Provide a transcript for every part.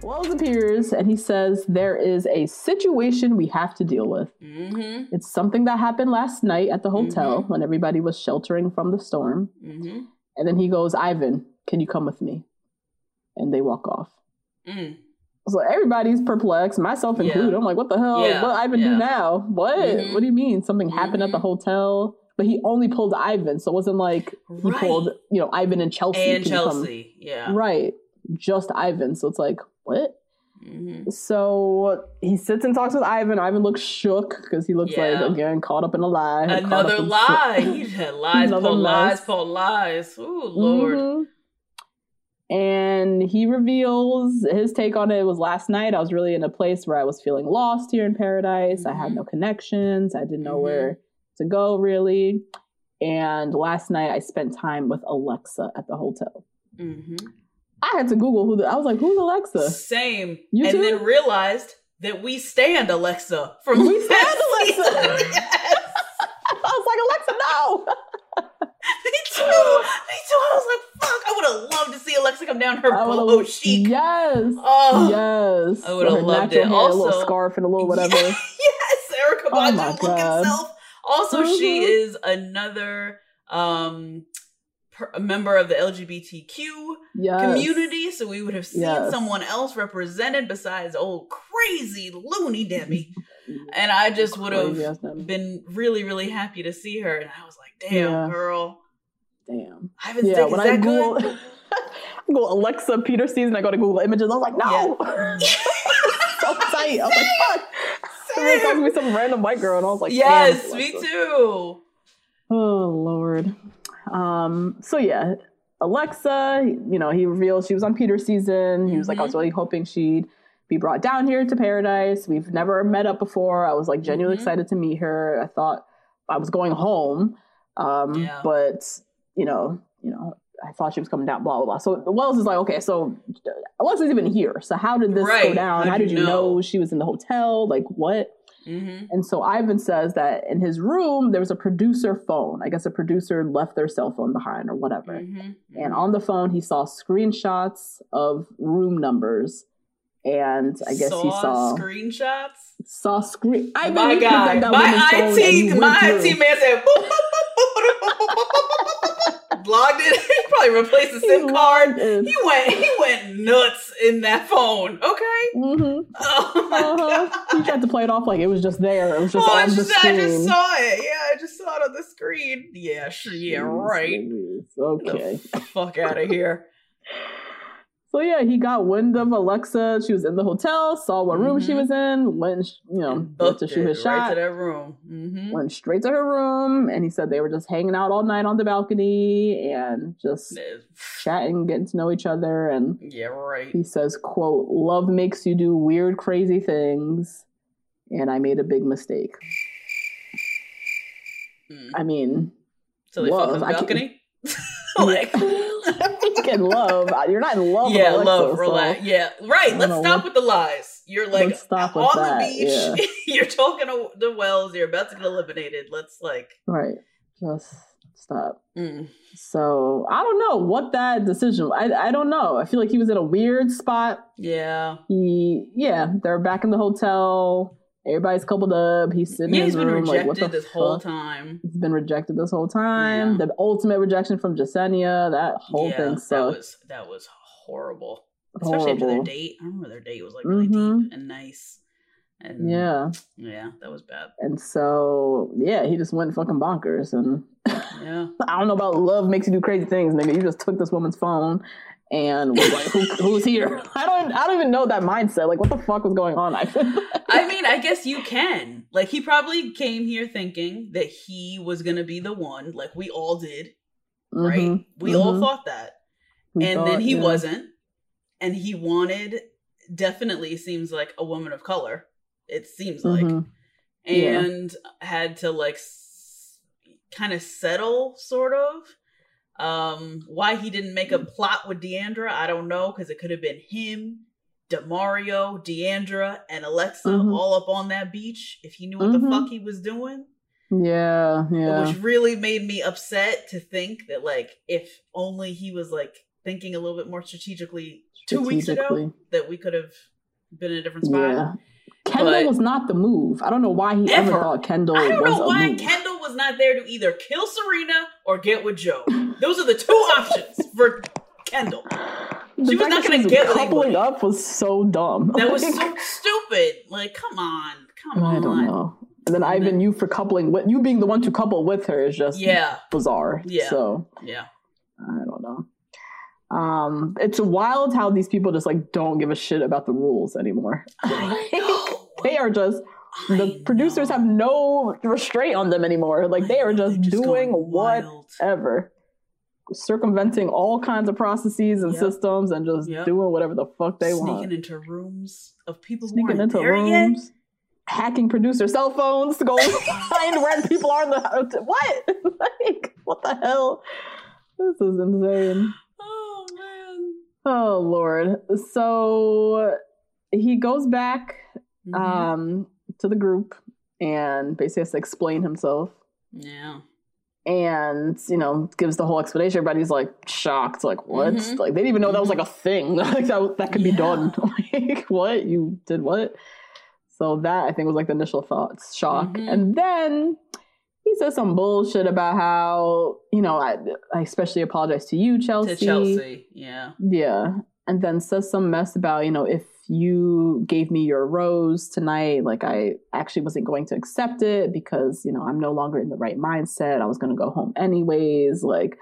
Wells appears and he says, there is a situation we have to deal with. Mm-hmm. It's something that happened last night at the hotel when everybody was sheltering from the storm. Mm-hmm. And then he goes, Ivan, can you come with me? And they walk off. Mm. So everybody's perplexed, myself included. I'm like, what the hell? What Ivan do now? What? Mm-hmm. What do you mean? Something happened at the hotel? But he only pulled Ivan. So it wasn't like he pulled, you know, Ivan and Chelsea. And Chelsea, Right. Just Ivan. So it's like, what? Mm-hmm. So he sits and talks with Ivan. Ivan looks shook because he looks like, again, caught up in a lie. Another lie. He had lies upon lies upon lies. Ooh, Lord. Mm-hmm. And he reveals his take on it was last night. I was really in a place where I was feeling lost here in paradise. Mm-hmm. I had no connections. I didn't know where to go, really. And last night I spent time with Alexa at the hotel. Mm-hmm. I had to Google I was like, who's Alexa? Same. You and too? Then realized that we stand Alexa from We stand Alexa. Yes. I was like, Alexa, no. Me too. I was like, fuck, I would have loved to see Alexa come down her blow chic. Yes. Oh, yes. I would have loved it. Hair, also, a little scarf and a little whatever. Yes. Erica Badu look himself. Also, she is another... a member of the LGBTQ community, so we would have seen someone else represented besides old crazy loony Debbie. And I just would have been really, really happy to see her. And I was like, damn, girl. Damn. Ivan's dick, is that good? I go Alexa Petersen and I go to Google Images. I was like, no. So tight. I was like, fuck. Someone talking to me, some random white girl. And I was like, yes, me too. Oh, Lord. So yeah, Alexa, you know, he reveals she was on Peter season. He was like, I was really hoping she'd be brought down here to paradise. We've never met up before. I was like genuinely excited to meet her. I thought I was going home. But you know, I thought she was coming down, blah, blah, blah. So Wells is like, okay, so Alexa's even here. So how did this go down? How did you know she was in the hotel? Like what? Mm-hmm. And so Ivan says that in his room, there was a producer phone. I guess a producer left their cell phone behind or whatever. Mm-hmm. And on the phone, he saw screenshots of room numbers. And I guess he saw screenshots. Ivan, my God. My IT man said, blogged it. He probably replaced the SIM card. He went nuts in that phone. Okay. Mm-hmm. Oh my God. He tried to play it off like it was just there. It was just on the screen. I just saw it. Yeah, I just saw it on the screen. Yeah, sure. Yeah, right. Okay. Get the fuck out of here. So yeah, he got wind of Alexa. She was in the hotel. Saw what room she was in. Went, you know, went to shoot his shot. Right to that room. Mm-hmm. Went straight to her room, and he said they were just hanging out all night on the balcony and just chatting, getting to know each other. And he says, "quote Love makes you do weird, crazy things, and I made a big mistake." Mm. I mean, so they fucked on the balcony. Like, in love, you're not in love. Yeah, with Alexa, love, relax. So. Yeah, right. Let's stop with the lies. You're like on the beach. Yeah. You're talking to Wells. You're about to get eliminated. Let's like, right, just stop. Mm. So I don't know what that decision. I don't know. I feel like he was in a weird spot. Yeah. They're back in the hotel. Everybody's coupled up. He's sitting in his room. He's been rejected this whole time. He's been rejected this whole time. Yeah. The ultimate rejection from Yesenia. That whole thing sucks. That was horrible. Especially after their date. I remember their date was like really deep and nice. And yeah, that was bad. And so, he just went fucking bonkers. And I don't know about love makes you do crazy things, nigga. You just took this woman's phone and was like, who's here? I don't even know that mindset. Like, what the fuck was going on? I mean, I guess you can. Like, he probably came here thinking that he was gonna be the one. Like, we all did, right? Mm-hmm. We all thought that, then he wasn't, and he wanted. Definitely seems like a woman of color. It seems like, and had to like kind of settle, sort of. Why he didn't make a plot with Deandra, I don't know, because it could have been him, DeMario, Deandra, and Alexa all up on that beach if he knew what the fuck he was doing. Which really made me upset to think that, like, if only he was like thinking a little bit more strategically 2 weeks ago, that we could have been in a different spot. Yeah. Kendall was not the move. I don't know why he ever thought Kendall was a move. I don't know why Kendall was not there to either kill Serena or get with Joe. Those are the two options for Kendall. She was not going to get with anybody. Coupling up was so dumb. That was so stupid. Like, come on. I don't know. And then Ivan, you for coupling with, you being the one to couple with her is just bizarre. Yeah. So, I don't know. It's wild how these people just like don't give a shit about the rules anymore. They are just producers have no restraint on them anymore. Like, they are just doing whatever, circumventing all kinds of processes and systems, and just doing whatever the fuck they want. Sneaking into rooms of people who aren't there yet. Hacking producer cell phones to go find where people are in the house. What? Like, what the hell? This is insane. Oh, Lord. So he goes back to the group and basically has to explain himself. Yeah. And, gives the whole explanation. Everybody's, like, shocked. Like, what? Like, they didn't even know that was, like, a thing. Like, that could be done. Like, what? You did what? So that, I think, was, like, the initial thoughts. Shock. And then he says some bullshit about how, I especially apologize to you, Chelsea. To Chelsea, yeah. Yeah. And then says some mess about, if you gave me your rose tonight, like, I actually wasn't going to accept it because, I'm no longer in the right mindset. I was going to go home anyways. Like,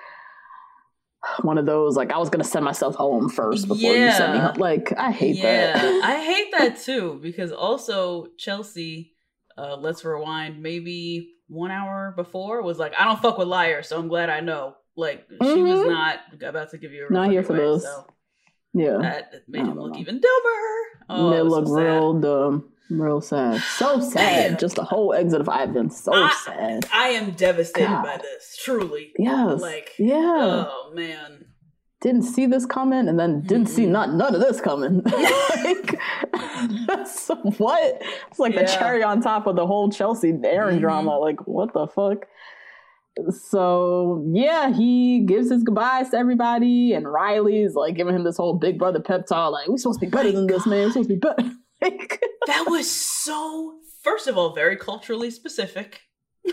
one of those, like, I was going to send myself home first before you sent me home. Like, I hate that. Yeah, I hate that, too, because also Chelsea, let's rewind, maybe 1 hour before, was like, I don't fuck with liars, so I'm glad I know. Like, she was not about to give you a not here for this. So that made him look even dumber. Oh, they look so real dumb, real sad, so sad. Just the whole exit of Ivan, sad. I am devastated by this, truly. Yes, like, oh man, didn't see this coming, and then didn't see none of this coming. Like, so what? It's like the cherry on top of the whole Chelsea Aaron drama. Like, what the fuck? So he gives his goodbyes to everybody, and Riley's like giving him this whole big brother pep talk. Like, we're supposed to be better than this, man. We're supposed to be better. Like, that was so, first of all, very culturally specific.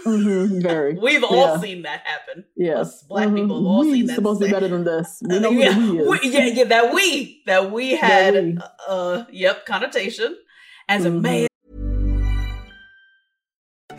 Very. We've all seen that happen. Yes, black people have all seen that. Supposed to be better than this. We know who we is. That we had. That we. Connotation as a man.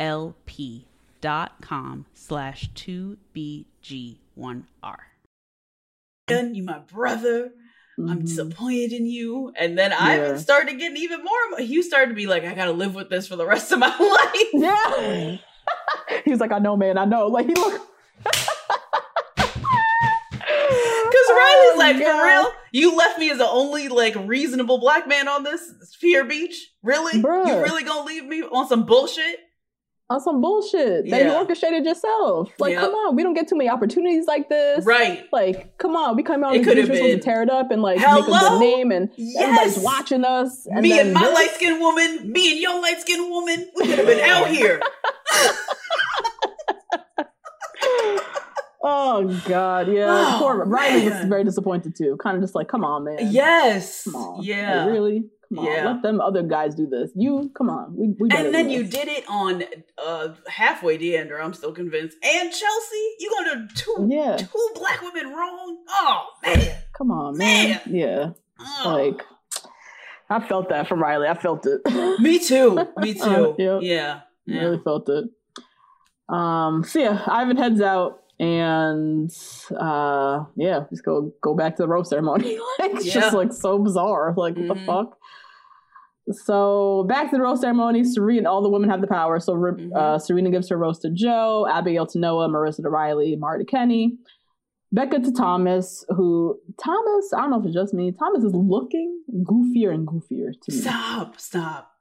HELP.com/2BG1R. You my brother. Mm-hmm. I'm disappointed in you. And then Ivan started getting even more. He started to be like, I gotta live with this for the rest of my life. Yeah. He was like, I know, man, I know. Like he looked. Because Riley's like, for real? You left me as the only like reasonable black man on this Fear Beach? Really? Bruh. You really gonna leave me on some bullshit? On some bullshit that you orchestrated yourself. Like, come on, we don't get too many opportunities like this. Right. Like, come on, we come out and we're supposed to tear it up and like make a good name and everybody's watching us. And me and my light-skinned woman, me and your light-skinned woman, we could have been out here. Oh, God, yeah. Poor Riley was very disappointed, too. Kind of just like, come on, man. Yes. Come on. Yeah. Like, really? Come on. Yeah. Let them other guys do this. You, come on. We and then you did it on halfway Deandra, I'm still convinced. And Chelsea, you going to do two black women wrong? Oh, man. Come on, man. Yeah. Oh. Like, I felt that from Riley. I felt it. Me too. Yeah. I really felt it. So, Ivan heads out. And just go back to the roast ceremony. It's just like so bizarre. Like what the fuck? So back to the roast ceremony. Serena, all the women have the power. So Serena gives her roast to Joe, Abigail to Noah, Marissa to Riley, Mari to Kenny, Becca to Thomas. Thomas? I don't know if it's just me. Thomas is looking goofier and goofier to me. Stop.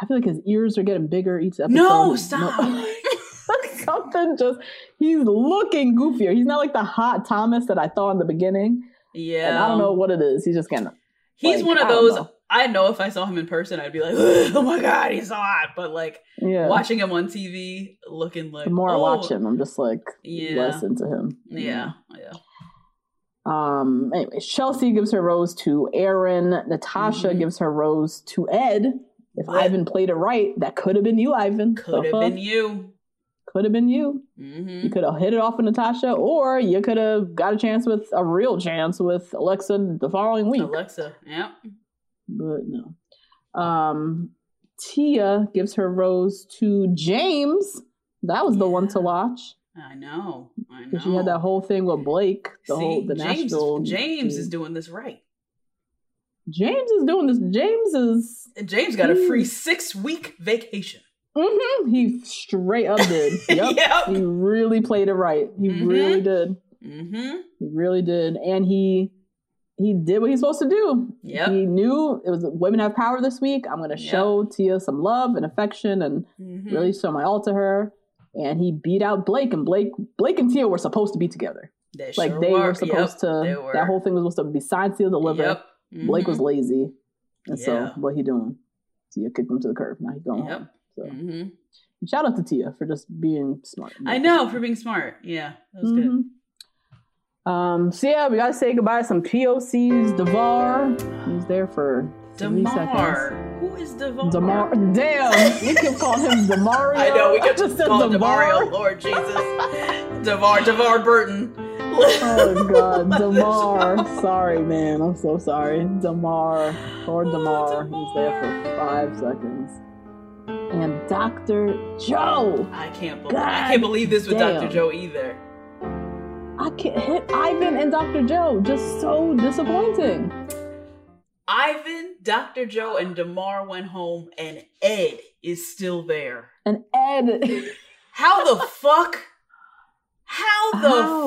I feel like his ears are getting bigger each episode. No, stop. Something just, he's looking goofier. He's not like the hot Thomas that I thought in the beginning. Yeah. And I don't know what it is. He's just kind of. He's like, one of those. I know if I saw him in person, I'd be like, oh my God, he's so hot. But like watching him on TV, looking like. The more I watch him, I'm just like less into him. Yeah. Anyway, Chelsea gives her rose to Aaron. Natasha gives her rose to Ed. If Ivan played it right, that could have been you, Ivan. Could have been you. Mm-hmm. You could have hit it off with Natasha, or you could have got a real chance with Alexa the following week. But no. Tia gives her rose to James. That was the one to watch. I know. Because she had that whole thing with Blake. The Nashville. James is doing this right. James got a free 6-week vacation. Mm-hmm. He straight up did. Yep. He really played it right. He really did. Mm-hmm. He really did. And he did what he's supposed to do. Yep. He knew it was women have power this week. I'm going to show Tia some love and affection and really show my all to her. And he beat out Blake. And Blake and Tia were supposed to be together. They were supposed to. That whole thing was supposed to be signed, sealed, delivered. Yep. Mm-hmm. Blake was lazy. And so what he doing? Tia kicked him to the curb. Now he's going home. So, shout out to Tia for just being smart. Yeah, that was good. So we gotta say goodbye to some POCs. DeVar, he's there for DeMar. Who is DeVar? DeMar. Damn, we can call him DeMario. I know, we could just call him DeMario. Lord Jesus. DeVar Burton. Oh, God. DeMar. Sorry, man. I'm so sorry. DeMar. Or DeMar. He was there for 5 seconds. And Dr. Joe. I can't believe this was Dr. Joe either. I can't hit Ivan and Dr. Joe. Just so disappointing. Ivan, Dr. Joe, and DeMar went home, and Ed is still there. And Ed. How the fuck? How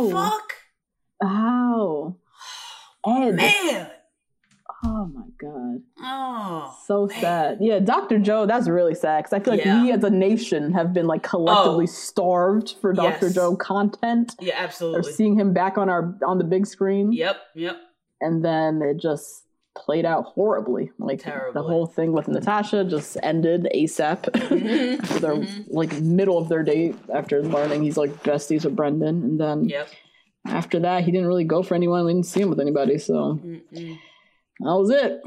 the fuck? How? Ed. Man. Oh, my God. Oh. So sad. Man. Yeah, Dr. Joe, that's really sad, because I feel like we as a nation have been, like, collectively starved for Dr. Joe content. Yeah, absolutely. Or seeing him back on the big screen. Yep. And then it just played out horribly. Like, terribly. The whole thing with Natasha just ended ASAP. Mm-hmm. After their, like, middle of their date, after learning he's, like, besties with Brendan. And then after that, he didn't really go for anyone. We didn't see him with anybody, so... Mm-mm. That was it.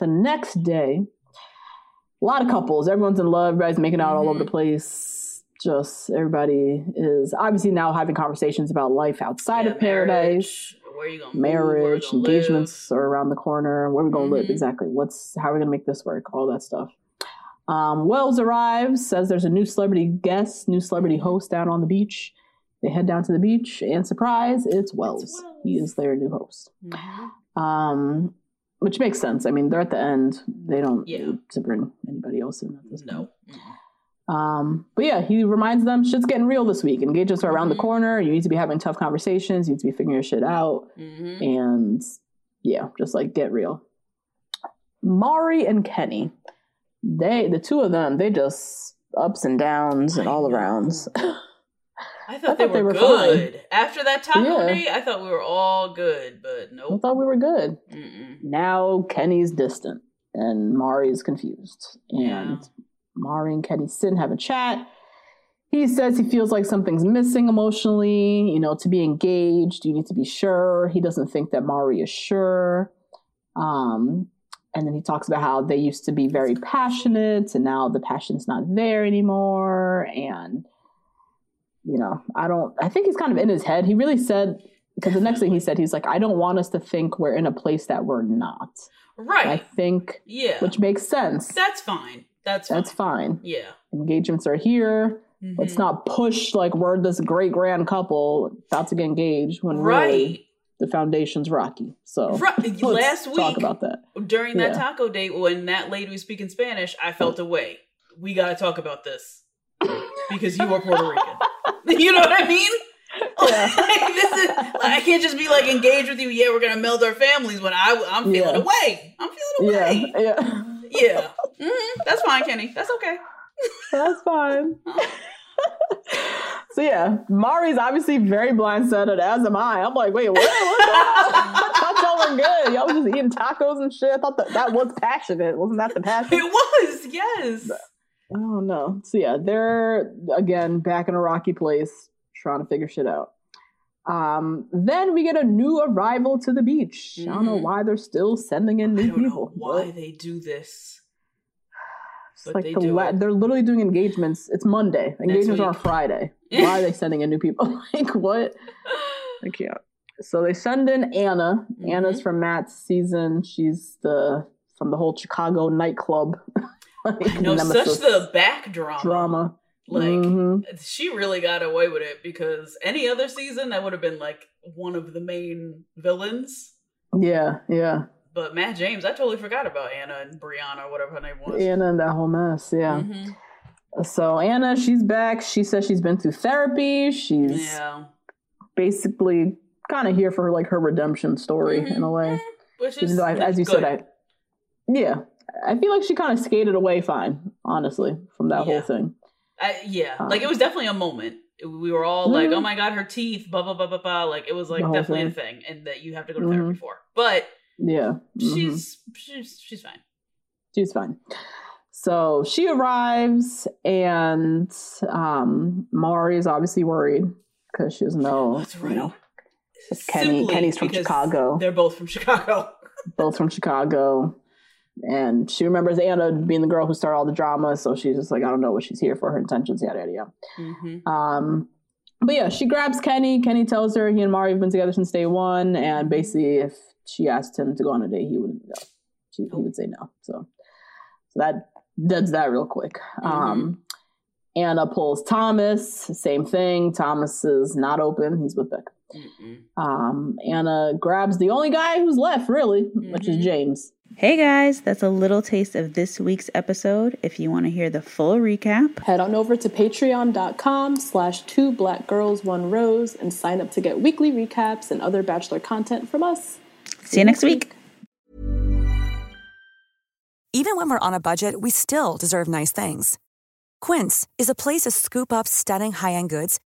The next day, a lot of couples. Everyone's in love. Everybody's making out all over the place. Just everybody is obviously now having conversations about life outside of paradise. Where are you going? Marriage, engagements are around the corner. Where are we going to live? Exactly. How are we going to make this work? All that stuff. Wells arrives, says there's a new celebrity host down on the beach. They head down to the beach, and surprise, it's Wells. He is their new host. Mm-hmm. Which makes sense. I mean, they're at the end. They don't need to bring anybody else in at this point. No. But yeah, he reminds them, shit's getting real this week. Engagements are around the corner. You need to be having tough conversations. You need to be figuring your shit out. Mm-hmm. And yeah, just like get real. Mari and Kenny, the two of them, they just ups and downs and all arounds. I thought they were good. After that taco day, I thought we were all good, but nope. I thought we were good. Mm-mm. Now Kenny's distant, and Mari's confused. And Mari and Kenny sit and have a chat. He says he feels like something's missing emotionally. You know, to be engaged, you need to be sure. He doesn't think that Mari is sure. And then he talks about how they used to be very passionate, and now the passion's not there anymore, and... You know, I think he's kind of in his head. He really said, because the next thing he said, he's like, I don't want us to think we're in a place that we're not. Right. I think, which makes sense. That's fine. That's fine. Yeah. Engagements are here. Mm-hmm. Let's not push like we're this great grand couple about to get engaged when really the foundation's rocky. So last week, talk about that. During that taco date, when that lady was speaking Spanish, I felt away. We got to talk about this because you are Puerto Rican. You know what I mean? Yeah. I can't just be like engaged with you. Yeah, we're gonna meld our families when I'm feeling away. I'm feeling away. Yeah. Mm-hmm. That's fine, Kenny. That's okay. That's fine. So yeah, Mari's obviously very blindsided, as am I. I'm like, wait, what? I thought y'all were good. Y'all was just eating tacos and shit. I thought that was passionate. Wasn't that the passion? It was. Yes. I don't know. So yeah, they're again back in a rocky place, trying to figure shit out. Then we get a new arrival to the beach. Mm-hmm. I don't know why they're still sending in new people. Why they do this? It's but like they they're literally doing engagements. It's Monday. Engagements are on Friday. Why are they sending in new people? Like what? I can't. So they send in Anna. Mm-hmm. Anna's from Matt's season. She's from the whole Chicago nightclub. Like, no, such the backdrop drama. Like she really got away with it, because any other season that would have been like one of the main villains. Yeah. But Matt James, I totally forgot about Anna and Brianna, whatever her name was. Anna and that whole mess. Yeah. Mm-hmm. So Anna, she's back. She says she's been through therapy. She's basically kind of here for like her redemption story in a way. Which is, I feel like she kind of skated away fine, honestly, from that whole thing. Like it was definitely a moment. We were all like, oh my God, her teeth, blah, blah, blah, blah, blah. Like it was like definitely a thing, and that you have to go to therapy for. But she's fine. She's fine. So she arrives, and Mari is obviously worried because she doesn't know. That's right. Kenny's from Chicago. They're both from Chicago. both from Chicago. And she remembers Anna being the girl who started all the drama. So she's just like, I don't know what she's here for, her intentions, yada, yada, yada. Mm-hmm. But yeah, she grabs Kenny. Kenny tells her he and Mari have been together since day one. And basically, if she asked him to go on a date, he wouldn't go. He would say no. So that does that real quick. Mm-hmm. Anna pulls Thomas. Same thing. Thomas is not open. He's with Becca. Mm-hmm. Anna grabs the only guy who's left, really, mm-hmm. which is James. Hey guys, that's a little taste of this week's episode. If you want to hear the full recap, head on over to patreon.com/2BlackGirls1Rose and sign up to get weekly recaps and other Bachelor content from us. See you next week. Even when we're on a budget, we still deserve nice things. Quince is a place to scoop up stunning high-end goods